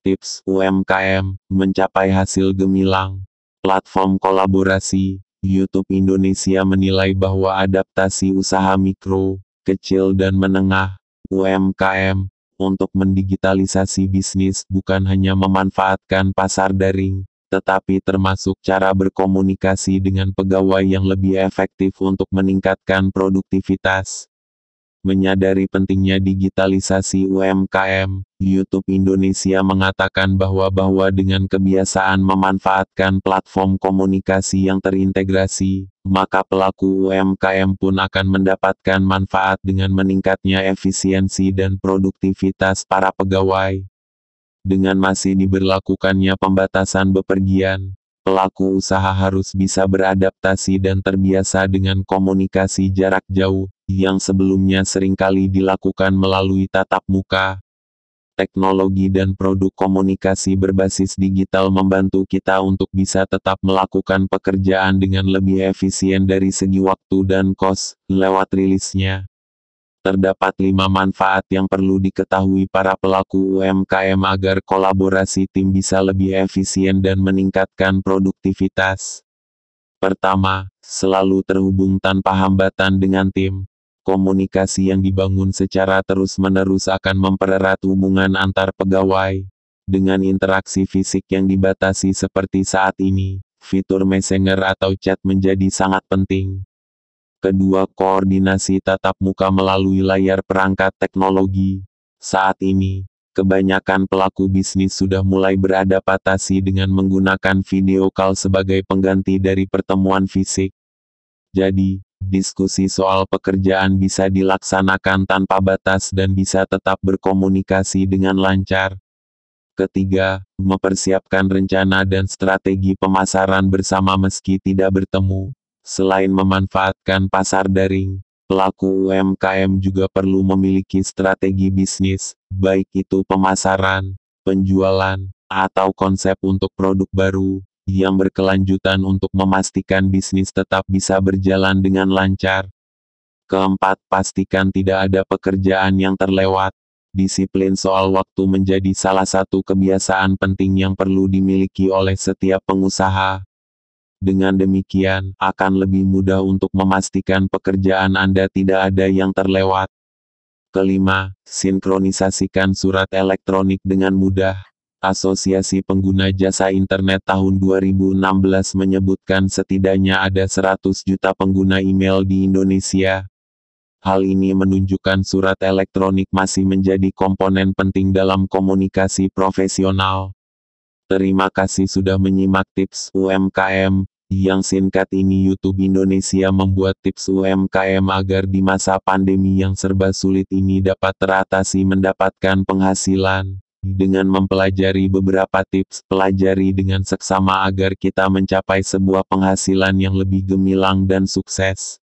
Tips UMKM, mencapai hasil gemilang. Platform kolaborasi, YouTube Indonesia menilai bahwa adaptasi usaha mikro, kecil dan menengah, UMKM, untuk mendigitalisasi bisnis bukan hanya memanfaatkan pasar daring, tetapi termasuk cara berkomunikasi dengan pegawai yang lebih efektif untuk meningkatkan produktivitas. Menyadari pentingnya digitalisasi UMKM, YouTube Indonesia mengatakan bahwa dengan kebiasaan memanfaatkan platform komunikasi yang terintegrasi, maka pelaku UMKM pun akan mendapatkan manfaat dengan meningkatnya efisiensi dan produktivitas para pegawai. Dengan masih diberlakukannya pembatasan bepergian, pelaku usaha harus bisa beradaptasi dan terbiasa dengan komunikasi jarak jauh, yang sebelumnya seringkali dilakukan melalui tatap muka. Teknologi dan produk komunikasi berbasis digital membantu kita untuk bisa tetap melakukan pekerjaan dengan lebih efisien dari segi waktu dan kos, lewat rilisnya. Terdapat 5 manfaat yang perlu diketahui para pelaku UMKM agar kolaborasi tim bisa lebih efisien dan meningkatkan produktivitas. Pertama, selalu terhubung tanpa hambatan dengan tim. Komunikasi yang dibangun secara terus-menerus akan mempererat hubungan antar pegawai. Dengan interaksi fisik yang dibatasi seperti saat ini, fitur messenger atau chat menjadi sangat penting. Kedua, koordinasi tatap muka melalui layar perangkat teknologi. Saat ini, kebanyakan pelaku bisnis sudah mulai beradaptasi dengan menggunakan video call sebagai pengganti dari pertemuan fisik. Jadi, diskusi soal pekerjaan bisa dilaksanakan tanpa batas dan bisa tetap berkomunikasi dengan lancar. Ketiga, mempersiapkan rencana dan strategi pemasaran bersama meski tidak bertemu. Selain memanfaatkan pasar daring, pelaku UMKM juga perlu memiliki strategi bisnis, baik itu pemasaran, penjualan, atau konsep untuk produk baru, yang berkelanjutan untuk memastikan bisnis tetap bisa berjalan dengan lancar. Keempat, pastikan tidak ada pekerjaan yang terlewat. Disiplin soal waktu menjadi salah satu kebiasaan penting yang perlu dimiliki oleh setiap pengusaha. Dengan demikian, akan lebih mudah untuk memastikan pekerjaan Anda tidak ada yang terlewat. Kelima, sinkronisasikan surat elektronik dengan mudah. Asosiasi Pengguna Jasa Internet tahun 2016 menyebutkan setidaknya ada 100 juta pengguna email di Indonesia. Hal ini menunjukkan surat elektronik masih menjadi komponen penting dalam komunikasi profesional. Terima kasih sudah menyimak tips UMKM, yang singkat ini YouTube Indonesia membuat tips UMKM agar di masa pandemi yang serba sulit ini dapat teratasi mendapatkan penghasilan. Dengan mempelajari beberapa tips, pelajari dengan seksama agar kita mencapai sebuah penghasilan yang lebih gemilang dan sukses.